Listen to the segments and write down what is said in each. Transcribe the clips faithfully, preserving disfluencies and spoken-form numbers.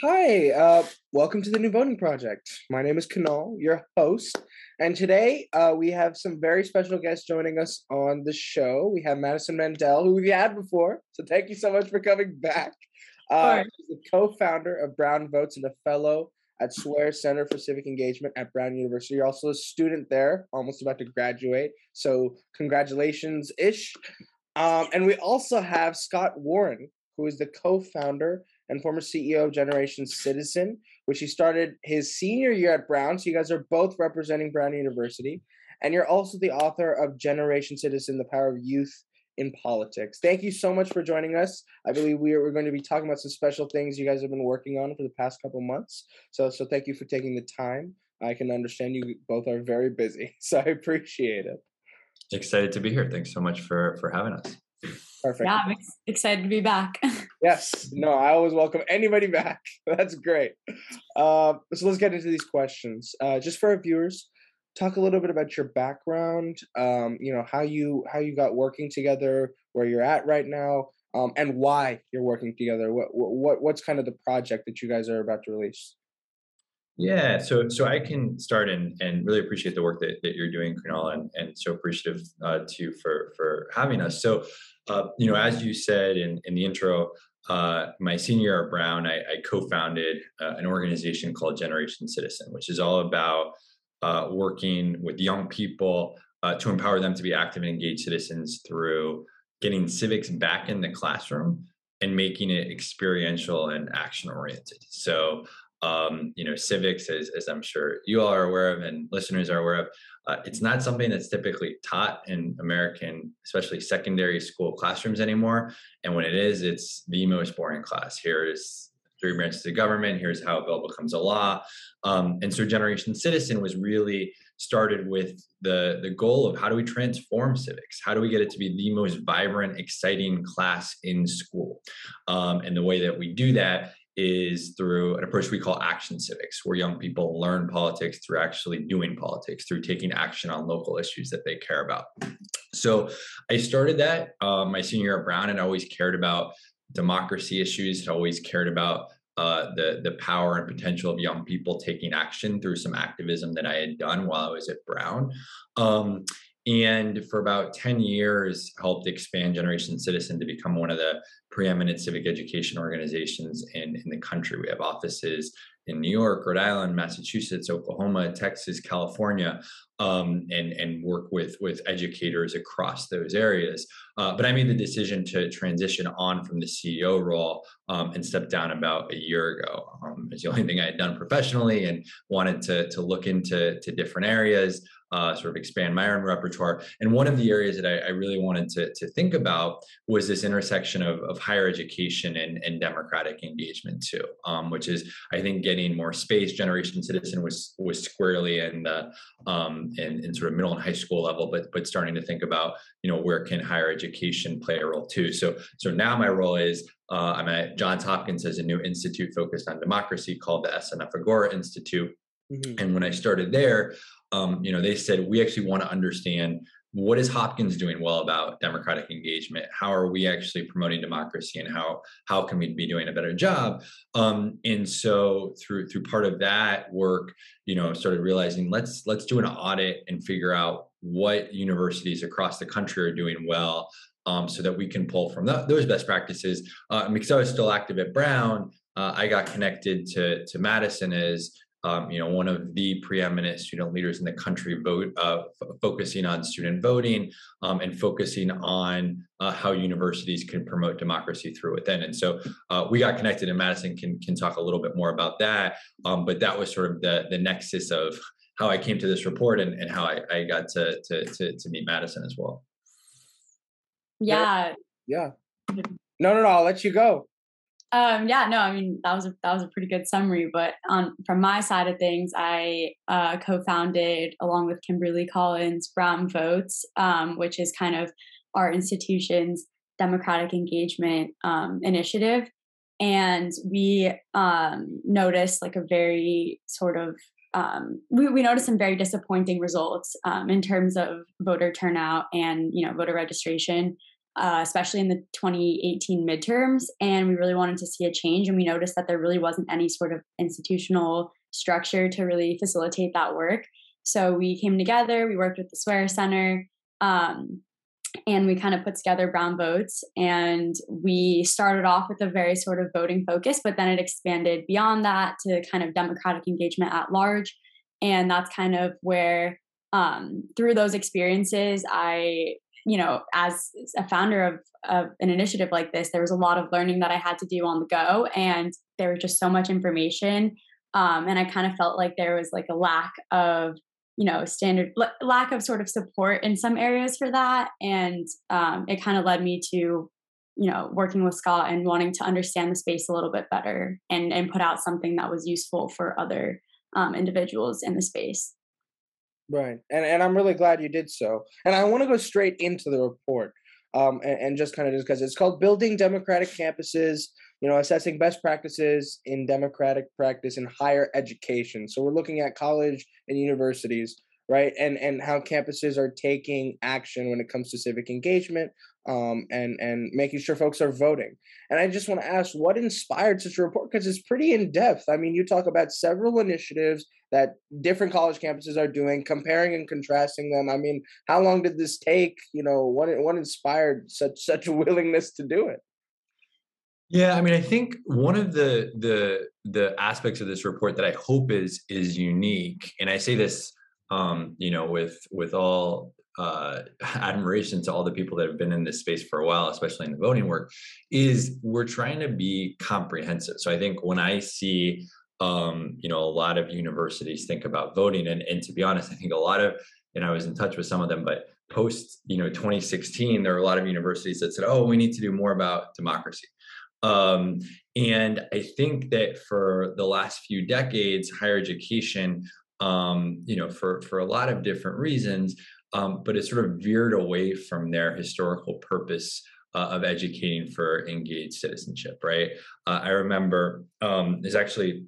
Hi, uh, welcome to the New Voting Project. My name is Kunal, your host, and today uh, we have some very special guests joining us on the show. We have Madison Mandel, who we've had before, so thank you so much for coming back. Uh, she's the co-founder of Brown Votes and a fellow at Swearer Center for Civic Engagement at Brown University. You're also a student there, almost about to graduate, so congratulations-ish. Um, and we also have Scott Warren, who is the co-founder and former C E O of Generation Citizen, which he started his senior year at Brown. So you guys are both representing Brown University. And you're also the author of Generation Citizen, The Power of Youth in Politics. Thank you so much for joining us. I believe we are, we're going to be talking about some special things you guys have been working on for the past couple months. So, so thank you for taking the time. I can understand you both are very busy, so I appreciate it. Excited to be here. Thanks so much for, for having us. Perfect. Yeah, I'm ex excited to be back. Yes. No, I always welcome anybody back. That's great. Uh, so let's get into these questions. Uh, just for our viewers, talk a little bit about your background. Um, you know, how you how you got working together, where you're at right now, um, and why you're working together. What what what's kind of the project that you guys are about to release? Yeah, so so I can start and and really appreciate the work that, that you're doing, Kunal, and and so appreciative uh, too for for having us. So. Uh, you know, as you said in, in the intro, uh, my senior year at Brown, I, I co-founded uh, an organization called Generation Citizen, which is all about uh, working with young people uh, to empower them to be active and engaged citizens through getting civics back in the classroom and making it experiential and action-oriented. So, um, you know, civics, as, as I'm sure you all are aware of and listeners are aware of, Uh, it's not something that's typically taught in American, especially secondary school classrooms anymore. And when it is, it's the most boring class. Here's three branches of government. Here's how a bill becomes a law. Um, and so Generation Citizen was really started with the, the goal of how do we transform civics? How do we get it to be the most vibrant, exciting class in school? Um, and the way that we do that is through an approach we call action civics, where young people learn politics through actually doing politics, through taking action on local issues that they care about. So I started that uh, my senior year at Brown, and I always cared about democracy issues. I always cared about uh, the, the power and potential of young people taking action through some activism that I had done while I was at Brown. Um, And for about ten years, helped expand Generation Citizen to become one of the preeminent civic education organizations in, in the country. We have offices in New York, Rhode Island, Massachusetts, Oklahoma, Texas, California, um, and, and work with, with educators across those areas. Uh, but I made the decision to transition on from the C E O role um, and step down about a year ago. Um, it's the only thing I had done professionally and wanted to, to look into to different areas. Uh, sort of expand my own repertoire. And one of the areas that I, I really wanted to, to think about was this intersection of, of higher education and, and democratic engagement too, um, which is, I think, getting more space. Generation Citizen was was squarely in the um, in, in sort of middle and high school level, but but starting to think about, you know, where can higher education play a role too. So so now my role is uh, I'm at Johns Hopkins as a new institute focused on democracy called the S N F Agora Institute. Mm-hmm. And when I started there, Um, you know, they said, we actually want to understand, what is Hopkins doing well about democratic engagement? How are we actually promoting democracy, and how how can we be doing a better job? Um, and so through through part of that work, you know, started realizing let's let's do an audit and figure out what universities across the country are doing well, um, so that we can pull from th those best practices. Uh, because I was still active at Brown, uh, I got connected to to Madison as Um, you know, one of the preeminent student leaders in the country, vote, uh, focusing on student voting um, and focusing on uh, how universities can promote democracy through within. And so uh, we got connected, and Madison can can talk a little bit more about that. Um, but that was sort of the the nexus of how I came to this report, and, and how I, I got to, to to to meet Madison as well. Yeah. Yeah. No, no, no. I'll let you go. Um, yeah, no, I mean, that was a, that was a pretty good summary, but on, from my side of things, I uh, co-founded, along with Kimberly Collins, Brown Votes, um, which is kind of our institution's democratic engagement um, initiative. And we um, noticed like a very sort of, um, we, we noticed some very disappointing results um, in terms of voter turnout and, you know, voter registration. uh, especially in the twenty eighteen midterms. And we really wanted to see a change. And we noticed that there really wasn't any sort of institutional structure to really facilitate that work. So we came together, we worked with the Swearer Center, um, and we kind of put together Brown Votes. And we started off with a very sort of voting focus, but then it expanded beyond that to kind of democratic engagement at large. And that's kind of where, um, through those experiences, I, you know, as a founder of, of an initiative like this, there was a lot of learning that I had to do on the go. And there was just so much information. Um, and I kind of felt like there was like a lack of, you know, standard l- lack of sort of support in some areas for that. And um, it kind of led me to, you know, working with Scott and wanting to understand the space a little bit better and, and put out something that was useful for other um, individuals in the space. Right. And, and I'm really glad you did so. And I want to go straight into the report um, and, and just kind of discuss it. It's called Building Democratic Campuses, you know, assessing best practices in democratic practice in higher education. So we're looking at college and universities, right? And and how campuses are taking action when it comes to civic engagement um, and, and making sure folks are voting. And I just want to ask, what inspired such a report? Because it's pretty in-depth. I mean, you talk about several initiatives that different college campuses are doing, comparing and contrasting them. I mean, how long did this take? You know, what what inspired such such a willingness to do it? Yeah, I mean, I think one of the the the aspects of this report that I hope is is unique, and I say this, um, you know, with with all uh, admiration to all the people that have been in this space for a while, especially in the voting work, is we're trying to be comprehensive. So I think when I see, um, you know, a lot of universities think about voting, and and to be honest, I think a lot of, and I was in touch with some of them, but post, you know, twenty sixteen, there were a lot of universities that said, oh, we need to do more about democracy. Um, and I think that for the last few decades, higher education, um, you know, for, for a lot of different reasons, um, but it sort of veered away from their historical purpose uh, of educating for engaged citizenship, right? Uh, I remember um, there's actually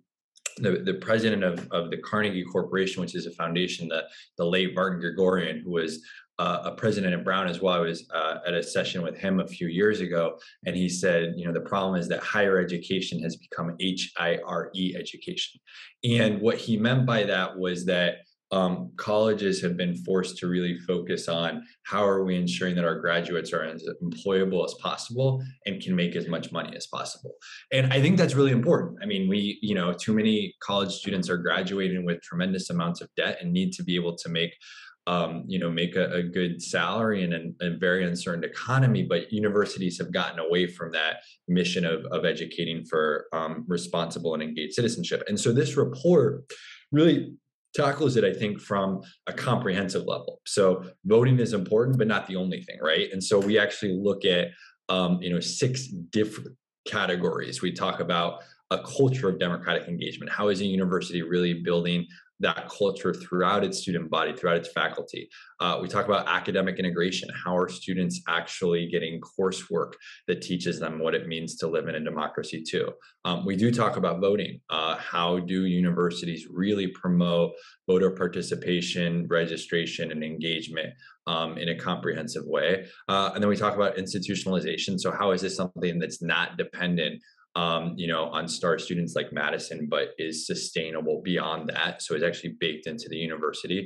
the, the president of, of the Carnegie Corporation, which is a foundation, the, the late Martin Gregorian, who was Uh, a president at Brown as well. I was uh, at a session with him a few years ago, and he said, you know, the problem is that higher education has become H I R E education. And what he meant by that was that um, colleges have been forced to really focus on how are we ensuring that our graduates are as employable as possible and can make as much money as possible. And I think that's really important. I mean, we, you know, too many college students are graduating with tremendous amounts of debt and need to be able to make Um, you know, make a, a good salary in an, a very uncertain economy, but universities have gotten away from that mission of, of educating for um, responsible and engaged citizenship. And so this report really tackles it, I think, from a comprehensive level. So voting is important, but not the only thing, right? And so we actually look at, um, you know, six different categories. We talk about a culture of democratic engagement. How is a university really building that culture throughout its student body, throughout its faculty? Uh, we talk about academic integration. How are students actually getting coursework that teaches them what it means to live in a democracy too? Um, we do talk about voting. Uh, how do universities really promote voter participation, registration, and engagement um, in a comprehensive way? Uh, and then we talk about institutionalization. So how is this something that's not dependent Um, you know, on star students like Madison, but is sustainable beyond that? So it's actually baked into the university.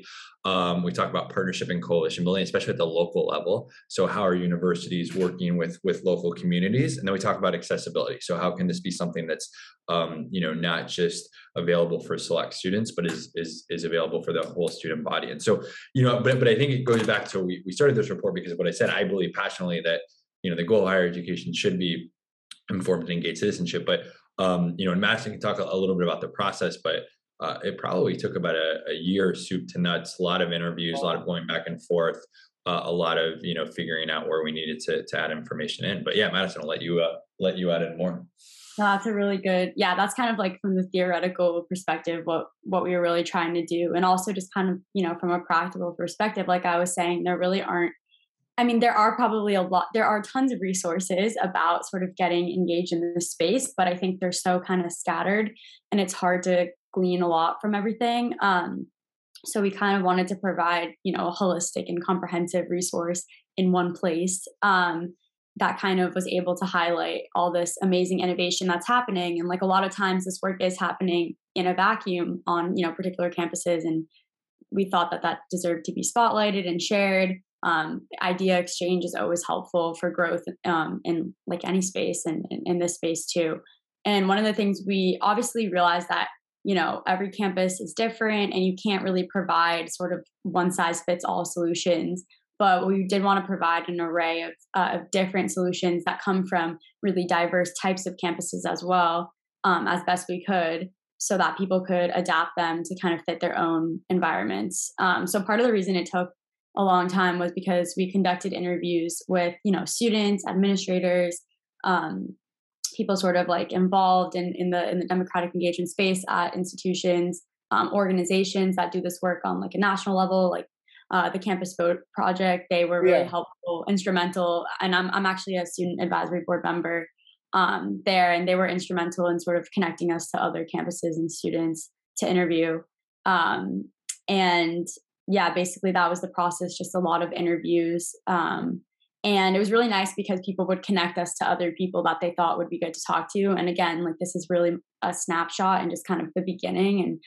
Um, we talk about partnership and coalition building, especially at the local level. So how are universities working with, with local communities? And then we talk about accessibility. So how can this be something that's, um, you know, not just available for select students, but is, is, is available for the whole student body? And so, you know, but, but I think it goes back to, we, we started this report because of what I said. I believe passionately that, you know, the goal of higher education should be informed and engaged citizenship. But, um, you know, and Madison can talk a, a little bit about the process, but uh, it probably took about a, a year soup to nuts, a lot of interviews, a lot of going back and forth, uh, a lot of, you know, figuring out where we needed to, to add information in. But yeah, Madison, I'll let you, uh, let you add in more. No, that's a really good, yeah, that's kind of like from the theoretical perspective, what, what we were really trying to do. And also just kind of, you know, from a practical perspective, like I was saying, there really aren't, I mean, there are probably a lot, there are tons of resources about sort of getting engaged in this space, but I think they're so kind of scattered and it's hard to glean a lot from everything. Um, so we kind of wanted to provide, you know, a holistic and comprehensive resource in one place. Um, that kind of was able to highlight all this amazing innovation that's happening. And like a lot of times this work is happening in a vacuum on, you know, particular campuses. And we thought that that deserved to be spotlighted and shared. Um, idea exchange is always helpful for growth um, in like any space and in this space too. And one of the things we obviously realized that, you know, every campus is different and you can't really provide sort of one size fits all solutions. But we did want to provide an array of, uh, of different solutions that come from really diverse types of campuses as well, um, as best we could, so that people could adapt them to kind of fit their own environments. Um, so part of the reason it took a long time was because we conducted interviews with, you know, students, administrators, um, people sort of like involved in, in the in the democratic engagement space at institutions, um, organizations that do this work on like a national level, like uh, the Campus Vote Project. They were really yeah. helpful, instrumental, and I'm I'm actually a student advisory board member um, there, and they were instrumental in sort of connecting us to other campuses and students to interview. Um, and yeah, basically that was the process, just a lot of interviews. Um, and it was really nice because people would connect us to other people that they thought would be good to talk to. And again, like this is really a snapshot and just kind of the beginning and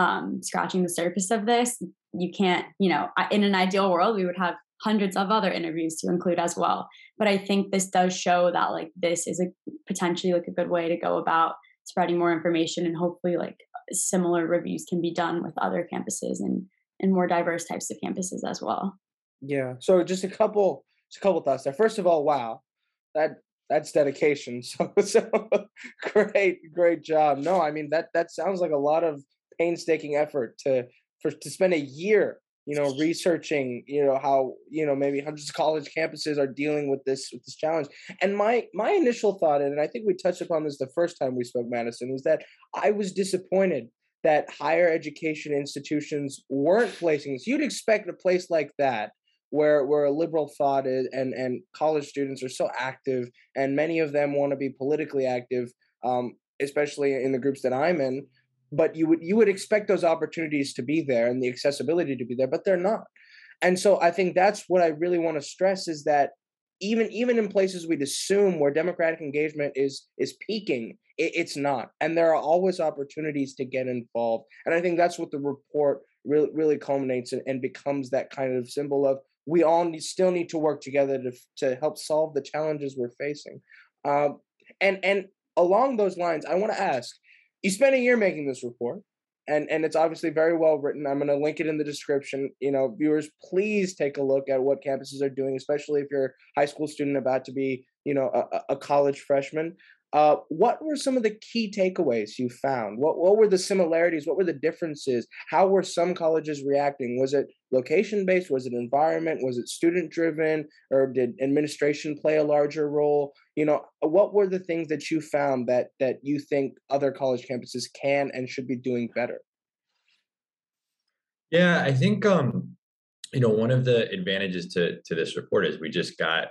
um, scratching the surface of this. You can't, you know, in an ideal world, we would have hundreds of other interviews to include as well. But I think this does show that like this is a potentially like a good way to go about spreading more information, and hopefully like similar reviews can be done with other campuses and and more diverse types of campuses as well. Yeah. So just a couple, just a couple thoughts there. First of all, wow, that that's dedication. So, so great, great job. No, I mean, that, that sounds like a lot of painstaking effort to, for, to spend a year, you know, researching, you know, how, you know, maybe hundreds of college campuses are dealing with this, with this challenge. And my, my initial thought, and I think we touched upon this the first time we spoke, Madison, was that I was disappointed that higher education institutions weren't placing this. You'd expect a place like that, where where a liberal thought is, and, and college students are so active, and many of them want to be politically active, um, especially in the groups that I'm in. But you would you would expect those opportunities to be there and the accessibility to be there, but they're not. And so I think that's what I really want to stress, is that even even in places we'd assume where democratic engagement is is peaking, it, it's not. And there are always opportunities to get involved. And I think that's what the report really, really culminates in, and becomes that kind of symbol of, we all need, still need to work together to to help solve the challenges we're facing. Um, and and along those lines, I want to ask, you spent a year making this report, and, and it's obviously very well written. I'm going to link it in the description. You know, viewers, please take a look at what campuses are doing, especially if you're a high school student about to be, you know, a, a college freshman. Uh, what were some of the key takeaways you found? What what were the similarities? What were the differences? How were some colleges reacting? Was it location-based? Was it environment? Was it student-driven? Or did administration play a larger role? You know, what were the things that you found that that you think other college campuses can and should be doing better? Yeah, I think um, you know, one of the advantages to to this report is we just got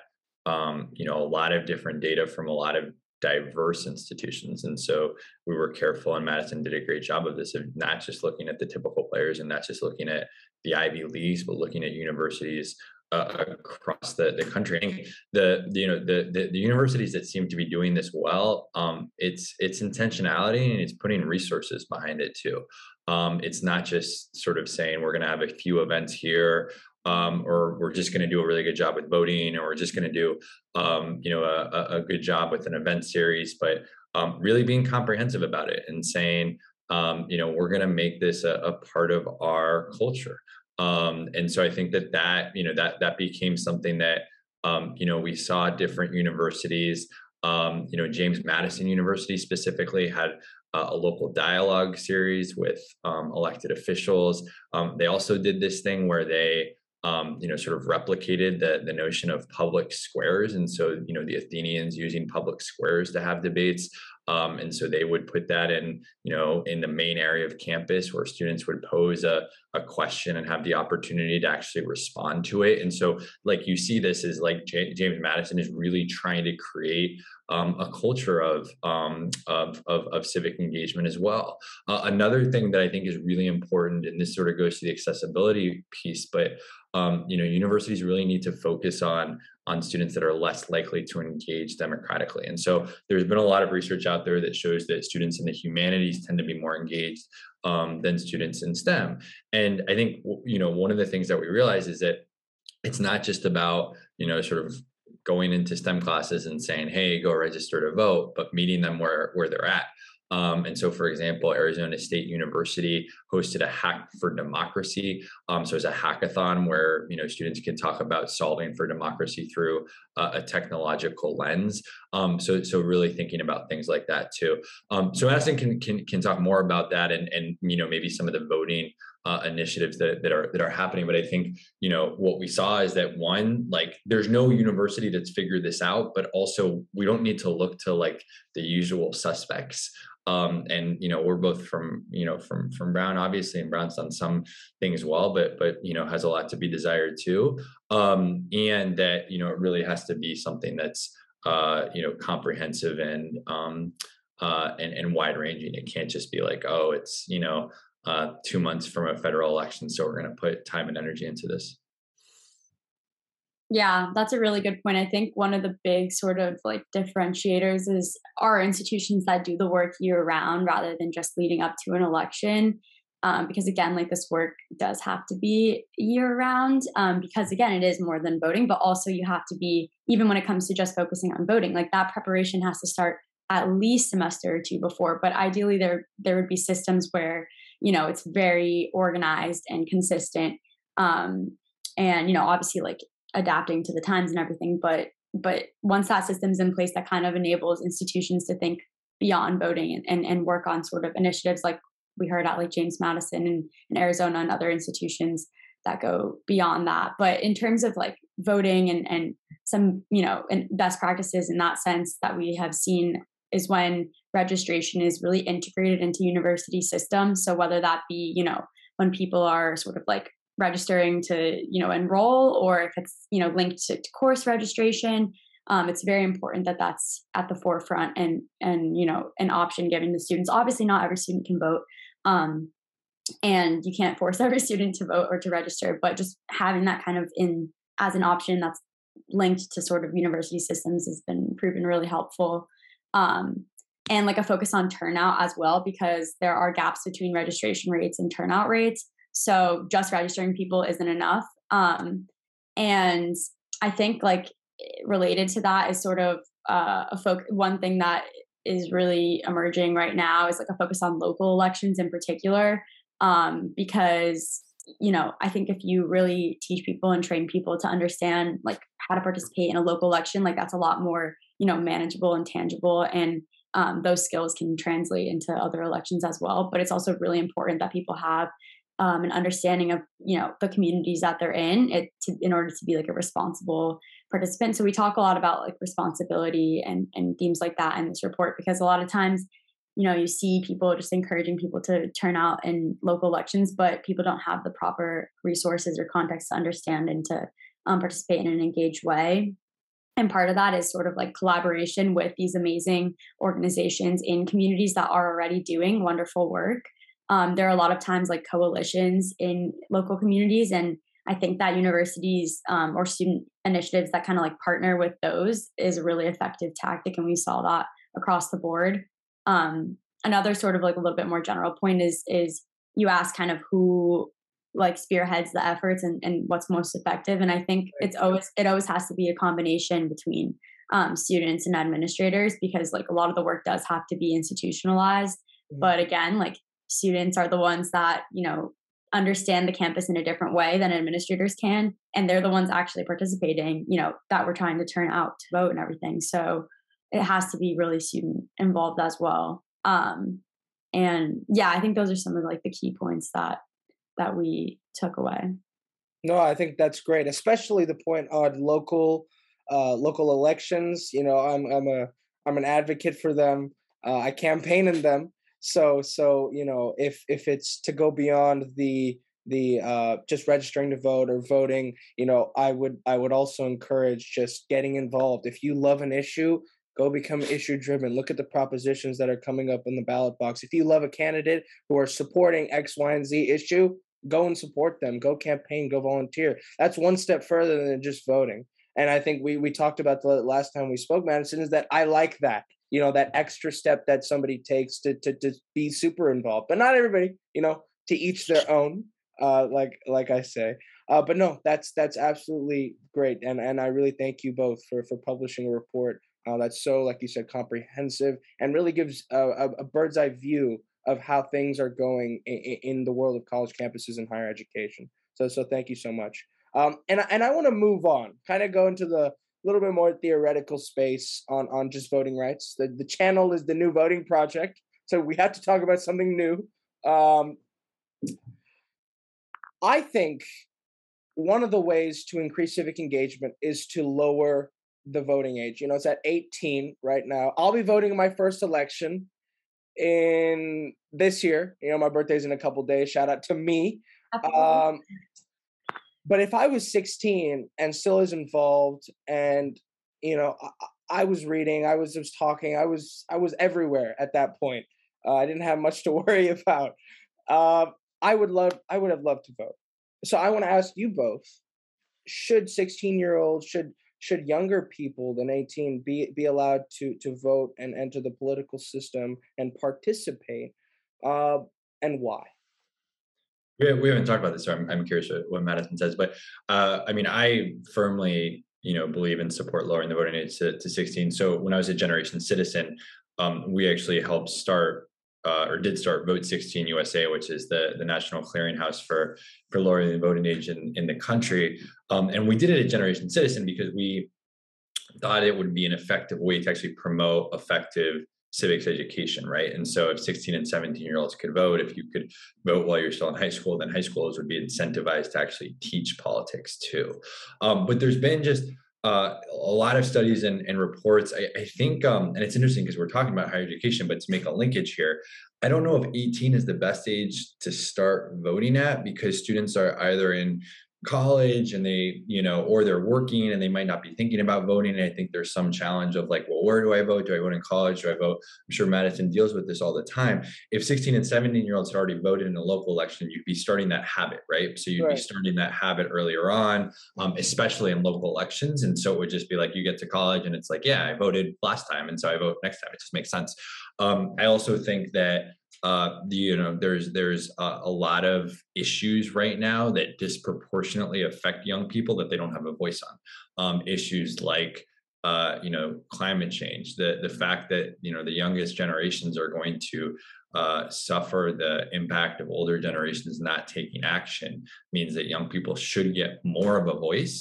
um, you know, a lot of different data from a lot of diverse institutions. And so we were careful, and Madison did a great job of this, of not just looking at the typical players and not just looking at the Ivy Leagues, but looking at universities uh, across the, the country. And the, the you know the, the the universities that seem to be doing this well, um, it's it's intentionality, and it's putting resources behind it too. Um, it's not just sort of saying we're going to have a few events here, Um, or we're just going to do a really good job with voting, or we're just going to do, um, you know, a, a good job with an event series, but um, really being comprehensive about it and saying, um, you know, we're going to make this a, a part of our culture. Um, and so I think that that, you know, that that became something that, um, you know, we saw different universities, um, you know, James Madison University specifically had a local dialogue series with um, elected officials. Um, they also did this thing where they, Um, you know, sort of replicated the, the notion of public squares. And so, you know, the Athenians using public squares to have debates. Um, and so they would put that in, you know, in the main area of campus, where students would pose a, a question and have the opportunity to actually respond to it. And so, like, you see this is like J- James Madison is really trying to create um, a culture of, um, of, of, of civic engagement as well. Uh, another thing that I think is really important, and this sort of goes to the accessibility piece, but Um, you know, universities really need to focus on on students that are less likely to engage democratically. And so there's been a lot of research out there that shows that students in the humanities tend to be more engaged um, than students in STEM. And I think, you know, one of the things that we realize is that it's not just about, you know, sort of going into STEM classes and saying, hey, go register to vote, but meeting them where, where they're at. Um, and so, for example, Arizona State University hosted a Hack for Democracy. Um, so it's a hackathon where, you know, students can talk about solving for democracy through uh, a technological lens. Um, so, so really thinking about things like that too. Um, so Madison can, can can talk more about that and and you know maybe some of the voting uh, initiatives that that are that are happening. But I think, you know, what we saw is that, one, like there's no university that's figured this out, but also we don't need to look to like the usual suspects. Um, and, you know, we're both from, you know, from, from Brown, obviously, and Brown's done some things well, but, but, you know, has a lot to be desired too. Um, and that, you know, it really has to be something that's, uh, you know, comprehensive and, um, uh, and, and wide ranging. It can't just be like, oh, it's, you know, uh, two months from a federal election, so we're going to put time and energy into this. Yeah, that's a really good point. I think one of the big sort of like differentiators is our institutions that do the work year round rather than just leading up to an election. Um, because again, like this work does have to be year round um, because again, it is more than voting, but also you have to be, even when it comes to just focusing on voting, like that preparation has to start at least a semester or two before. But ideally there, there would be systems where, you know, it's very organized and consistent. Um, and, you know, obviously like adapting to the times and everything. But but once that system's in place, that kind of enables institutions to think beyond voting and, and, and work on sort of initiatives like we heard at like James Madison and, and Arizona and other institutions that go beyond that. But in terms of like voting and, and some, you know, and best practices in that sense that we have seen is when registration is really integrated into university systems. So whether that be, you know, when people are sort of like registering to, you know, enroll, or if it's, you know, linked to, to course registration, um, it's very important that that's at the forefront and, and, you know, an option given to students. Obviously not every student can vote, um, and you can't force every student to vote or to register, but just having that kind of in as an option that's linked to sort of university systems has been proven really helpful. Um, and like a focus on turnout as well, because there are gaps between registration rates and turnout rates. So just registering people isn't enough. Um, and I think like related to that is sort of uh, a focus. One thing that is really emerging right now is like a focus on local elections in particular, um, because, you know, I think if you really teach people and train people to understand like how to participate in a local election, like that's a lot more, you know, manageable and tangible, and um, those skills can translate into other elections as well. But it's also really important that people have Um, an understanding of, you know, the communities that they're in it to, in order to be like a responsible participant. So we talk a lot about like responsibility and, and themes like that in this report, because a lot of times, you know, you see people just encouraging people to turn out in local elections, but people don't have the proper resources or context to understand and to um, participate in an engaged way. And part of that is sort of like collaboration with these amazing organizations in communities that are already doing wonderful work. Um, there are a lot of times like coalitions in local communities. And I think that universities um, or student initiatives that kind of like partner with those is a really effective tactic. And we saw that across the board. Um, another sort of like a little bit more general point is, is you ask kind of who like spearheads the efforts and, and what's most effective. And I think it's always, it always has to be a combination between um, students and administrators, because like a lot of the work does have to be institutionalized. Mm-hmm. But again, like, students are the ones that, you know, understand the campus in a different way than administrators can. And they're the ones actually participating, you know, that we're trying to turn out to vote and everything. So it has to be really student involved as well. Um, and yeah, I think those are some of like the key points that that we took away. No, I think that's great, especially the point on local uh, local elections. You know, I'm I'm a I'm an advocate for them. Uh, I campaign in them. So, so, you know, if, if it's to go beyond the, the, uh, just registering to vote or voting, you know, I would, I would also encourage just getting involved. If you love an issue, go become issue driven. Look at the propositions that are coming up in the ballot box. If you love a candidate who are supporting X, Y, and Z issue, go and support them, go campaign, go volunteer. That's one step further than just voting. And I think we we talked about the last time we spoke, Madison, is that I like that, you know, that extra step that somebody takes to to, to be super involved. But not everybody, you know, to each their own, uh, like like I say. Uh, but no, that's that's absolutely great. And and I really thank you both for for publishing a report uh, that's so, like you said, comprehensive and really gives a, a, a bird's eye view of how things are going in, in the world of college campuses and higher education. So so thank you so much. Um, and, and I want to move on, kind of go into the little bit more theoretical space on, on just voting rights. The, the channel is the New Voting Project. So we have to talk about something new. Um, I think one of the ways to increase civic engagement is to lower the voting age. You know, it's at eighteen right now. I'll be voting in my first election in this year. You know, my birthday's in a couple days. Shout out to me. Um, But if I was sixteen and still is involved, and you know, I, I was reading, I was just talking, I was I was everywhere at that point. Uh, I didn't have much to worry about. Uh, I would love, I would have loved to vote. So I want to ask you both: should sixteen-year-olds, should should younger people than eighteen be be allowed to to vote and enter the political system and participate, uh, and why? We haven't talked about this, so I'm, I'm curious what Madison says. But uh, I mean, I firmly, you know, believe and support lowering the voting age to, to sixteen. So when I was a Generation Citizen, um, we actually helped start uh, or did start Vote sixteen U S A, which is the the national clearinghouse for for lowering the voting age in, in the country. Um, and we did it at Generation Citizen because we thought it would be an effective way to actually promote effective civics education, right? And so if sixteen and seventeen year olds could vote, if you could vote while you're still in high school, then high schools would be incentivized to actually teach politics too. Um, but there's been just uh, a lot of studies and, and reports. I, I think, um, and it's interesting because we're talking about higher education, but to make a linkage here, I don't know if eighteen is the best age to start voting at, because students are either in college and they, you know, or they're working and they might not be thinking about voting. And I think there's some challenge of like, well, where do I vote? Do I vote in college? Do I vote? I'm sure Madison deals with this all the time. If sixteen and seventeen year olds had already voted in a local election, you'd be starting that habit, right? So you'd right. be starting that habit earlier on, um, especially in local elections. And so it would just be like, you get to college and it's like, yeah, I voted last time, and so I vote next time. It just makes sense. Um, I also think that Uh, you know, there's there's a, a lot of issues right now that disproportionately affect young people that they don't have a voice on. Um, issues like, uh, you know, climate change, the the fact that, you know, the youngest generations are going to uh, suffer the impact of older generations not taking action means that young people should get more of a voice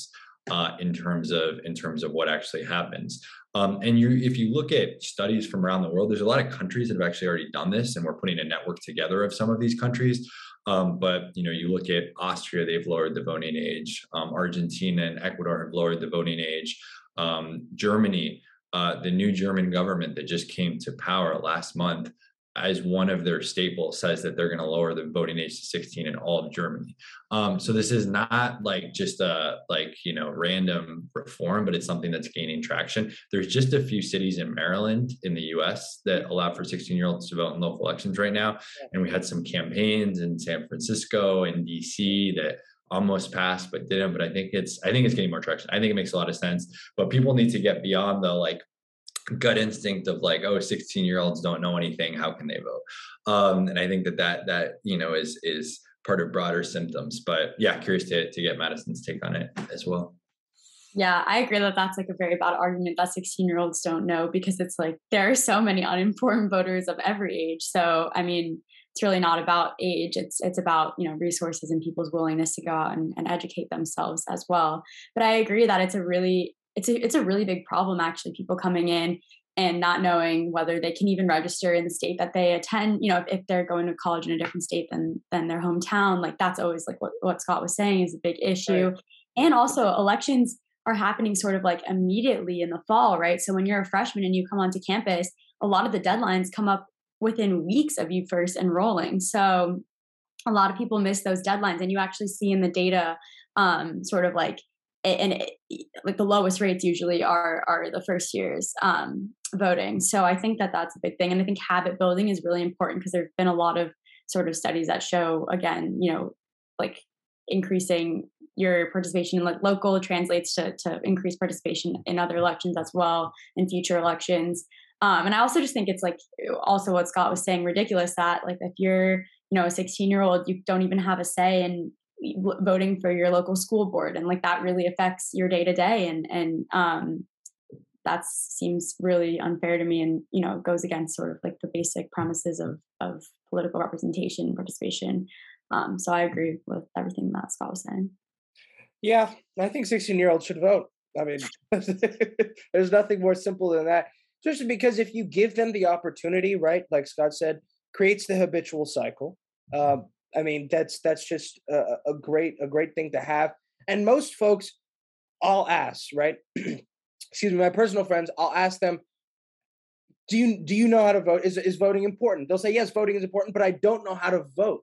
uh, in terms of in terms of what actually happens. Um, and you, if you look at studies from around the world, there's a lot of countries that have actually already done this, and we're putting a network together of some of these countries. Um, but, you know, you look at Austria, they've lowered the voting age. Um, Argentina and Ecuador have lowered the voting age. Um, Germany, uh, the new German government that just came to power last month, as one of their staples, says that they're going to lower the voting age to sixteen in all of Germany. Um, so this is not like just a, like, you know, random reform, but it's something that's gaining traction. There's just a few cities in Maryland in the U S that allow for sixteen year olds to vote in local elections right now. And we had some campaigns in San Francisco and D C that almost passed, but didn't, but I think it's, I think it's getting more traction. I think it makes a lot of sense, but people need to get beyond the like gut instinct of like, oh, sixteen year olds don't know anything, how can they vote? Um, and I think that that, that you know, is is part of broader symptoms. But yeah, curious to, to get Madison's take on it as well. Yeah, I agree that that's like a very bad argument that sixteen year olds don't know, because it's like, there are so many uninformed voters of every age. So, I mean, it's really not about age. It's it's about, you know, resources and people's willingness to go out and, and educate themselves as well. But I agree that it's a really It's a, it's a really big problem, actually, people coming in and not knowing whether they can even register in the state that they attend. You know, if, if they're going to college in a different state than than their hometown, like that's always like what, what Scott was saying is a big issue. Right. And also elections are happening sort of like immediately in the fall, right? So when you're a freshman and you come onto campus, a lot of the deadlines come up within weeks of you first enrolling. So a lot of people miss those deadlines, and you actually see in the data um, sort of like, and it, like the lowest rates usually are are the first year's um, voting. So I think that that's a big thing. And I think habit building is really important, because there've been a lot of sort of studies that show, again, you know, like increasing your participation in like local translates to, to increased participation in other elections as well, in future elections. Um, and I also just think it's like also what Scott was saying, ridiculous that like if you're, you know, a sixteen year old, you don't even have a say in voting for your local school board. And like that really affects your day to day. And, and um, that seems really unfair to me and, you know, goes against sort of like the basic premises of, of political representation and participation. Um, so I agree with everything that Scott was saying. Yeah, I think sixteen year olds should vote. I mean, there's nothing more simple than that. Especially because if you give them the opportunity, right, like Scott said, creates the habitual cycle. Uh, I mean, that's that's just a, a great a great thing to have. And most folks, I'll ask, right? Excuse me, my personal friends, I'll ask them, do you do you know how to vote? Is is voting important? They'll say, yes, voting is important, but I don't know how to vote.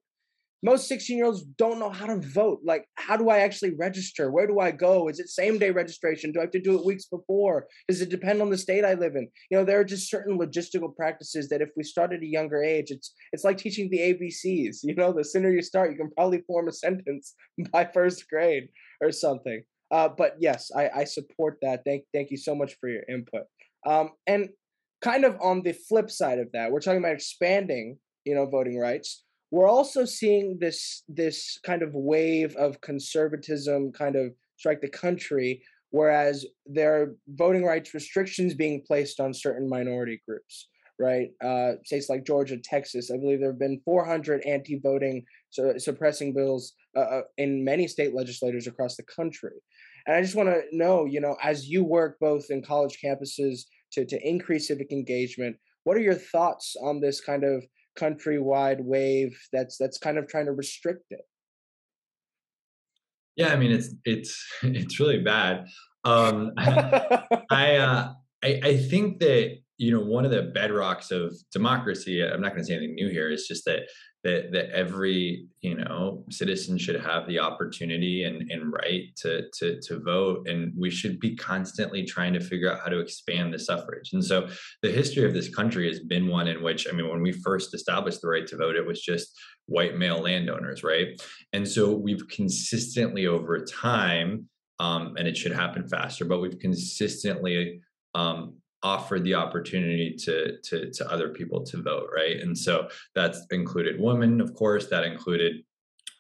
Most sixteen year olds don't know how to vote. Like, how do I actually register? Where do I go? Is it same day registration? Do I have to do it weeks before? Does it depend on the state I live in? You know, there are just certain logistical practices that if we start at a younger age, it's it's like teaching the A B Cs. You know, the sooner you start, you can probably form a sentence by first grade or something. Uh, but yes, I, I support that. Thank, thank you so much for your input. Um, and kind of on the flip side of that, we're talking about expanding, you know, voting rights. We're also seeing this, this kind of wave of conservatism kind of strike the country, whereas there are voting rights restrictions being placed on certain minority groups, right? Uh, states like Georgia, Texas, I believe there have been four hundred anti-voting so suppressing bills uh, in many state legislators across the country. And I just want to know, you know, as you work both in college campuses to, to increase civic engagement, what are your thoughts on this kind of countrywide wave that's that's kind of trying to restrict it? Yeah, I mean it's it's it's really bad. Um, I, uh, I I think that you know one of the bedrocks of democracy. I'm not going to say anything new here. It's just that that that every you know citizen should have the opportunity and and right to to to vote, and we should be constantly trying to figure out how to expand the suffrage. And so the history of this country has been one in which, I mean, when we first established the right to vote, it was just white male landowners, right? And so we've consistently over time, um, and it should happen faster, but we've consistently um, offered the opportunity to, to, to other people to vote, right? And so that's included women, of course, that included,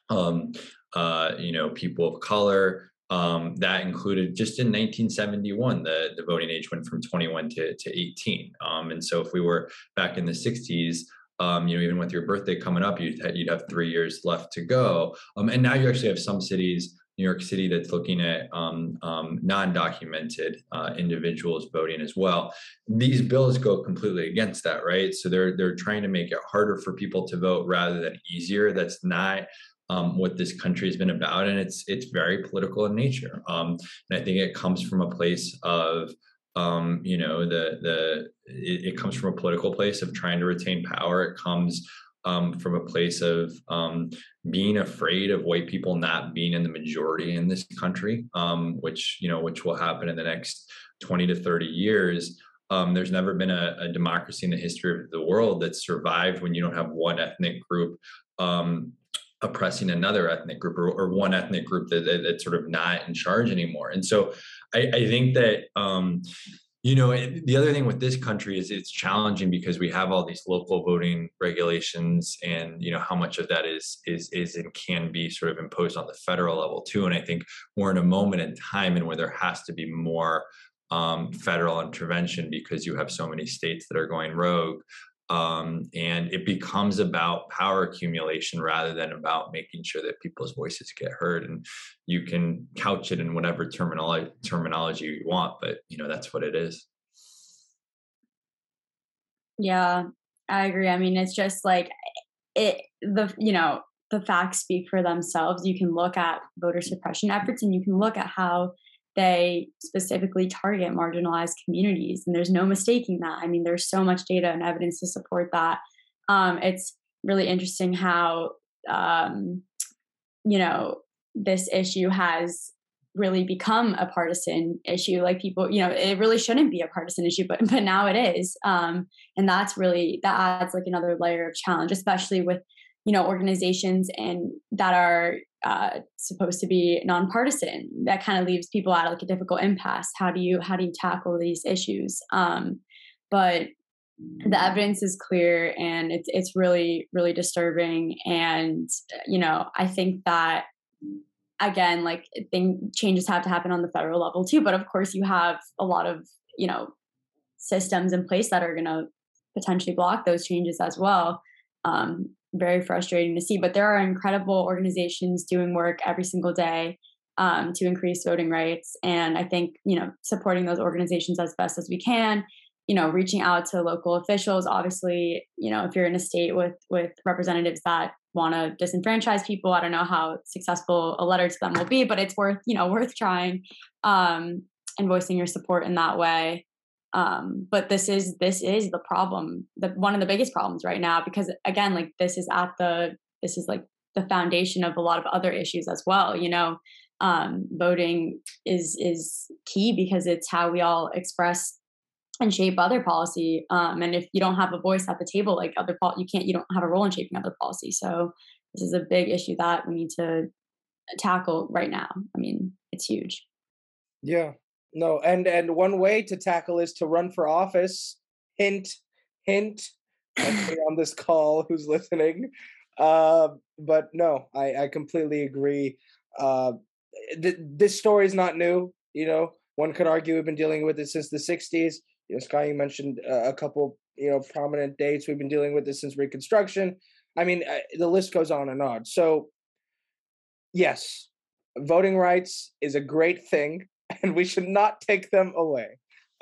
um, uh, you know, people of color, um, that included just in nineteen seventy-one, the, the voting age went from twenty-one to, to eighteen. Um, and so if we were back in the sixties, Um, you know, even with your birthday coming up, you'd have, you'd have three years left to go. Um, and now you actually have some cities, New York City, that's looking at um, um, non-documented uh, individuals voting as well. These bills go completely against that, right? So they're they're trying to make it harder for people to vote rather than easier. That's not um, what this country has been about, and it's it's very political in nature. Um, and I think it comes from a place of Um, you know, the the it, it comes from a political place of trying to retain power. It comes um, from a place of um, being afraid of white people not being in the majority in this country, um, which, you know, which will happen in the next twenty to thirty years. Um, there's never been a, a democracy in the history of the world that's survived when you don't have one ethnic group um, oppressing another ethnic group, or, or one ethnic group that, that, that's sort of not in charge anymore. And so I, I think that, um, you know, it, the other thing with this country is it's challenging because we have all these local voting regulations, and, you know, how much of that is, is, is and can be sort of imposed on the federal level too. And I think we're in a moment in time in where there has to be more um, federal intervention because you have so many states that are going rogue. Um, and it becomes about power accumulation rather than about making sure that people's voices get heard. And you can couch it in whatever terminolo- terminology you want, but you know, that's what it is. Yeah, I agree. I mean, it's just like it, the, you know, the facts speak for themselves. You can look at voter suppression efforts, and you can look at how they specifically target marginalized communities. And there's no mistaking that. I mean, there's so much data and evidence to support that. Um, it's really interesting how, um, you know, this issue has really become a partisan issue. Like people, you know, it really shouldn't be a partisan issue, but, but now it is. Um, and that's really, that adds like another layer of challenge, especially with, you know, organizations and that are uh, supposed to be nonpartisan. That kind of leaves people out of like a difficult impasse. How do you how do you tackle these issues? Um, but the evidence is clear, and it's it's really really disturbing. And you know, I think that again, like thing changes have to happen on the federal level too. But of course, you have a lot of you know systems in place that are going to potentially block those changes as well. Um, very frustrating to see, but there are incredible organizations doing work every single day um, to increase voting rights. And I think, you know, supporting those organizations as best as we can, you know, reaching out to local officials. Obviously, you know, if you're in a state with, with representatives that want to disenfranchise people, I don't know how successful a letter to them will be, but it's worth, you know, worth trying um, and voicing your support in that way. Um, but this is, this is the problem, the, one of the biggest problems right now, because again, like this is at the, this is like the foundation of a lot of other issues as well. You know, um, voting is, is key because it's how we all express and shape other policy. Um, and if you don't have a voice at the table, like other, pol- you can't, you don't have a role in shaping other policy. So this is a big issue that we need to tackle right now. I mean, it's huge. Yeah. No, and and one way to tackle is to run for office. Hint, hint. On this call, who's listening? Uh, but no, I, I completely agree. Uh, th- this story is not new. You know, one could argue we've been dealing with it since the sixties. You know, Scott, you mentioned uh, a couple, you know, prominent dates. We've been dealing with this since Reconstruction. I mean, I, the list goes on and on. So, yes, voting rights is a great thing. And we should not take them away.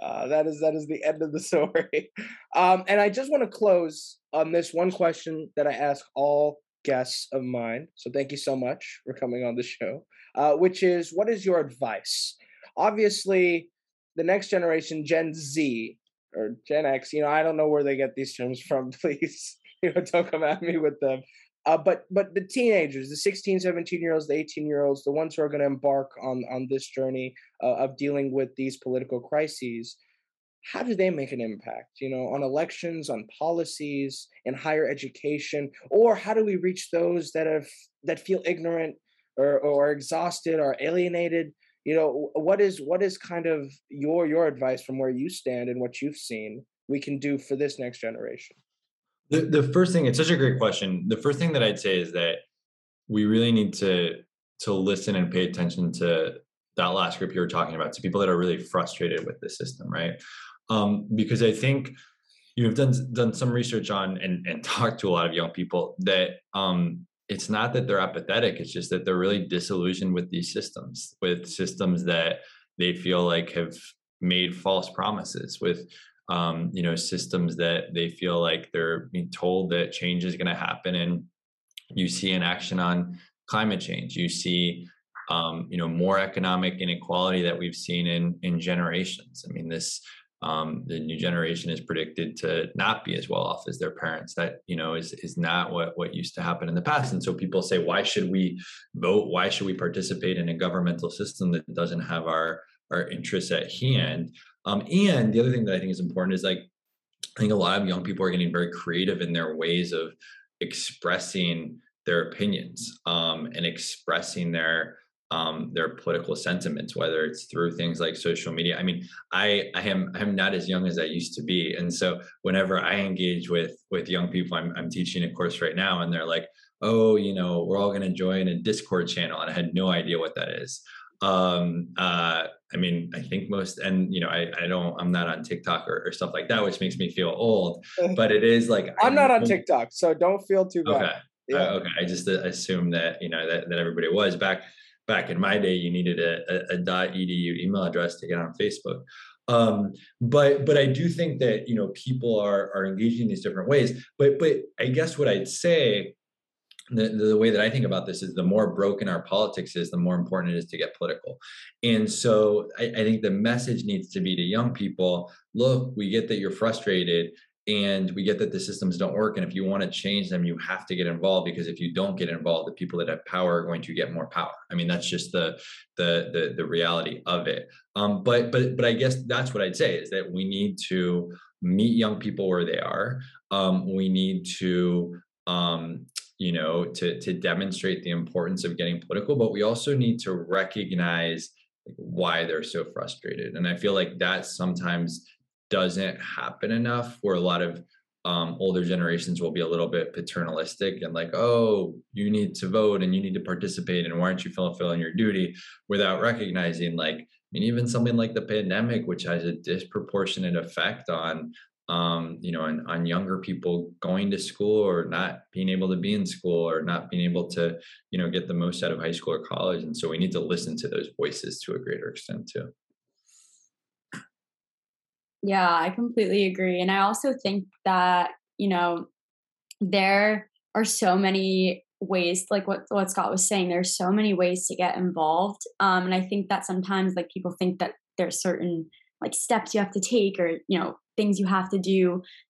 Uh, that is that is the end of the story. Um, and I just want to close on this one question that I ask all guests of mine. So thank you so much for coming on the show, uh, which is, what is your advice? Obviously, the next generation, Gen Z or Gen X, you know, I don't know where they get these terms from. Please, you know, don't come at me with them. Uh, but but the teenagers, the sixteen, seventeen-year-olds, the eighteen-year-olds, the ones who are going to embark on, on this journey uh, of dealing with these political crises, how do they make an impact, you know, on elections, on policies, in higher education? Or how do we reach those that have that feel ignorant or, or exhausted or alienated? You know, what is what is kind of your your advice from where you stand and what you've seen we can do for this next generation? The, the first thing, it's such a great question. The first thing that I'd say is that we really need to, to listen and pay attention to that last group you were talking about, to people that are really frustrated with the system, right? Um, because I think you've done done some research on and, and talked to a lot of young people that um, it's not that they're apathetic, it's just that they're really disillusioned with these systems, with systems that they feel like have made false promises, with Um, you know, systems that they feel like they're being told that change is going to happen. And you see an action on climate change. You see, um, you know, more economic inequality that we've seen in, in generations. I mean, this, um, the new generation is predicted to not be as well off as their parents. That, you know, is, is not what, what used to happen in the past. And so people say, why should we vote? Why should we participate in a governmental system that doesn't have our, our interests at hand? Um, and the other thing that I think is important is, like, I think a lot of young people are getting very creative in their ways of expressing their opinions um, and expressing their um, their political sentiments, whether it's through things like social media. I mean, I, I am I'm not as young as I used to be. And so whenever I engage with with young people, I'm, I'm teaching a course right now, and they're like, oh, you know, we're all going to join a Discord channel. And I had no idea what that is. Um, uh, I mean, I think most, and you know, I, I don't, I'm not on TikTok or, or stuff like that, which makes me feel old, but it is like, I'm, I'm not on TikTok, so don't feel too bad. Okay. Yeah. Uh, okay. I just assumed that, you know, that, that everybody was back, back in my day, you needed a, a, a .edu email address to get on Facebook. Um, but, but I do think that, you know, people are, are engaging in these different ways, but, but I guess what I'd say, The, the way that I think about this is, the more broken our politics is, the more important it is to get political. And so I, I think the message needs to be to young people, look, we get that you're frustrated and we get that the systems don't work. And if you want to change them, you have to get involved, because if you don't get involved, the people that have power are going to get more power. I mean, that's just the the the, the reality of it. Um, but but but I guess that's what I'd say, is that we need to meet young people where they are. Um, we need to... Um, you know, to, to demonstrate the importance of getting political, but we also need to recognize why they're so frustrated. And I feel like that sometimes doesn't happen enough, where a lot of um, older generations will be a little bit paternalistic and like, oh, you need to vote and you need to participate and why aren't you fulfilling your duty, without recognizing, like, I mean, even something like the pandemic, which has a disproportionate effect on Um, you know, on, on younger people going to school or not being able to be in school or not being able to, you know, get the most out of high school or college. And so we need to listen to those voices to a greater extent too. Yeah, I completely agree. And I also think that, you know, there are so many ways, like what, what Scott was saying, there's so many ways to get involved. Um, and I think that sometimes like people think that there's certain like steps you have to take or, you know, things you have to do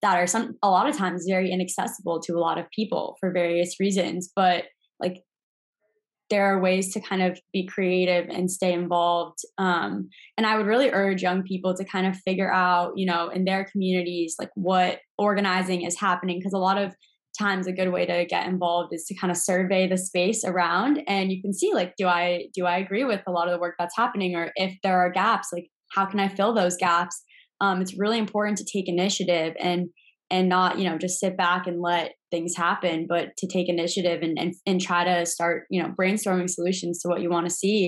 that are some a lot of times very inaccessible to a lot of people for various reasons. But like there are ways to kind of be creative and stay involved. Um, and I would really urge young people to kind of figure out, you know, in their communities, like what organizing is happening, because a lot of times a good way to get involved is to kind of survey the space around, and you can see like, do I do I agree with a lot of the work that's happening, or if there are gaps, like how can I fill those gaps? Um, it's really important to take initiative and and not, you know, just sit back and let things happen, but to take initiative and and, and try to start, you know, brainstorming solutions to what you want to see.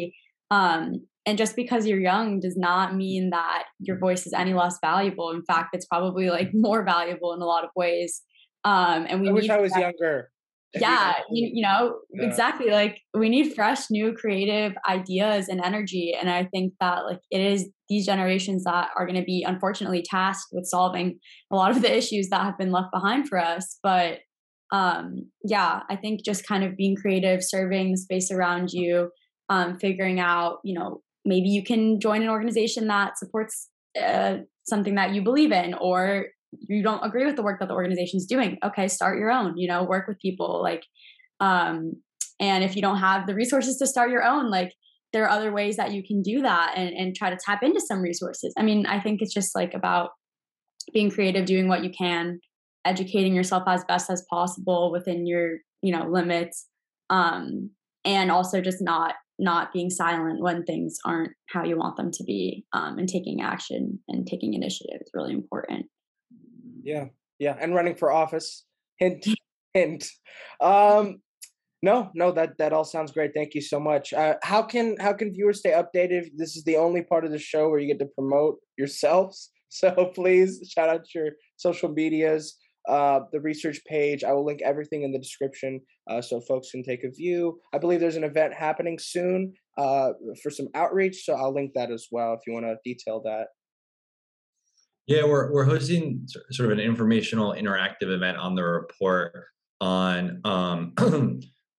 Um, and just because you're young does not mean that your voice is any less valuable. In fact, it's probably like more valuable in a lot of ways. Um, and we I wish I was that- younger. Yeah, you, you know, yeah. Exactly. Like we need fresh, new, creative ideas and energy. And I think that like it is these generations that are going to be unfortunately tasked with solving a lot of the issues that have been left behind for us. But um, yeah, I think just kind of being creative, surveying the space around you, um, figuring out, you know, maybe you can join an organization that supports uh, something that you believe in, or you don't agree with the work that the organization is doing. Okay, start your own, you know, work with people like, um, and if you don't have the resources to start your own, like there are other ways that you can do that and, and try to tap into some resources. I mean, I think it's just like about being creative, doing what you can, educating yourself as best as possible within your, you know, limits. Um, and also just not, not being silent when things aren't how you want them to be, um, and taking action and taking initiative is really important. Yeah. Yeah. And running for office. Hint, hint. Um, no, no, that, that all sounds great. Thank you so much. Uh, how can, how can viewers stay updated? This is the only part of the show where you get to promote yourselves. So please shout out your social medias, uh, the research page. I will link everything in the description. Uh, so folks can take a view. I believe there's an event happening soon, uh, for some outreach. So I'll link that as well if you want to detail that. Yeah, we're we're hosting sort of an informational interactive event on the report on um,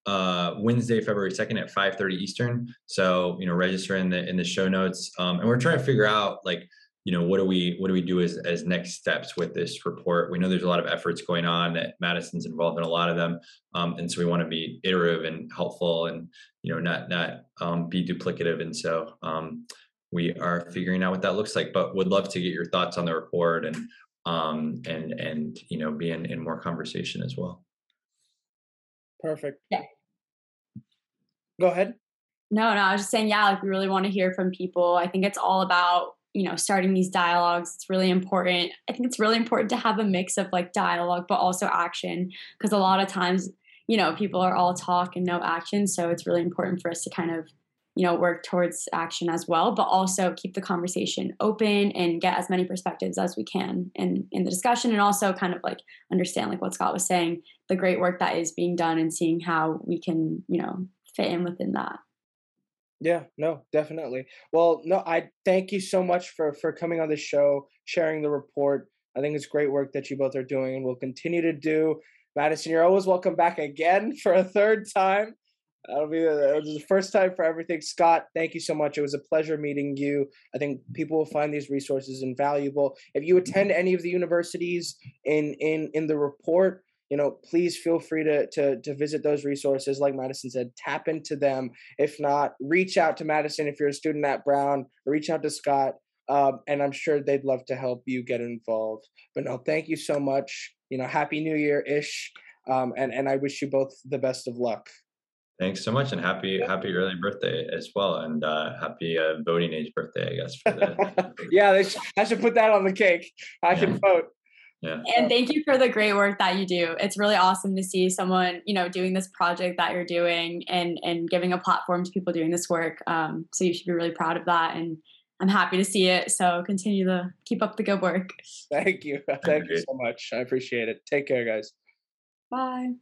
uh, Wednesday, February second at five thirty Eastern. So, you know, register in the in the show notes. Um, and we're trying to figure out like, you know, what do we what do we do as, as next steps with this report? We know there's a lot of efforts going on that Madison's involved in a lot of them. Um, and so we want to be iterative and helpful and, you know, not not um, be duplicative. And so um we are figuring out what that looks like, but would love to get your thoughts on the report and, um, and, and, you know, be in, in more conversation as well. Perfect. Yeah. Go ahead. No, no, I was just saying, yeah, like we really want to hear from people. I think it's all about, you know, starting these dialogues. It's really important. I think it's really important to have a mix of like dialogue, but also action, because a lot of times, you know, people are all talk and no action. So it's really important for us to kind of, you know, work towards action as well, but also keep the conversation open and get as many perspectives as we can in, in the discussion, and also kind of like understand like what Scott was saying, the great work that is being done and seeing how we can, you know, fit in within that. Yeah, no, definitely. Well, no, I thank you so much for, for coming on the show, sharing the report. I think it's great work that you both are doing and will continue to do. Madison, you're always welcome back again for a third time. That'll be the, the first time for everything. Scott, thank you so much. It was a pleasure meeting you. I think people will find these resources invaluable. If you attend any of the universities in in, in the report, you know, please feel free to, to, to visit those resources. Like Madison said, tap into them. If not, reach out to Madison if you're a student at Brown. Reach out to Scott, um, and I'm sure they'd love to help you get involved. But no, thank you so much. You know, Happy New Year-ish. Um, and, and I wish you both the best of luck. Thanks so much, and happy happy early birthday as well, and uh, happy uh, voting age birthday, I guess. For the yeah, they sh- I should put that on the cake. I yeah. can vote. Yeah. And thank you for the great work that you do. It's really awesome to see someone, you know, doing this project that you're doing and and giving a platform to people doing this work. Um, so you should be really proud of that, and I'm happy to see it. So continue to keep up the good work. Thank you. Thank you so much. I appreciate it. Take care, guys. Bye.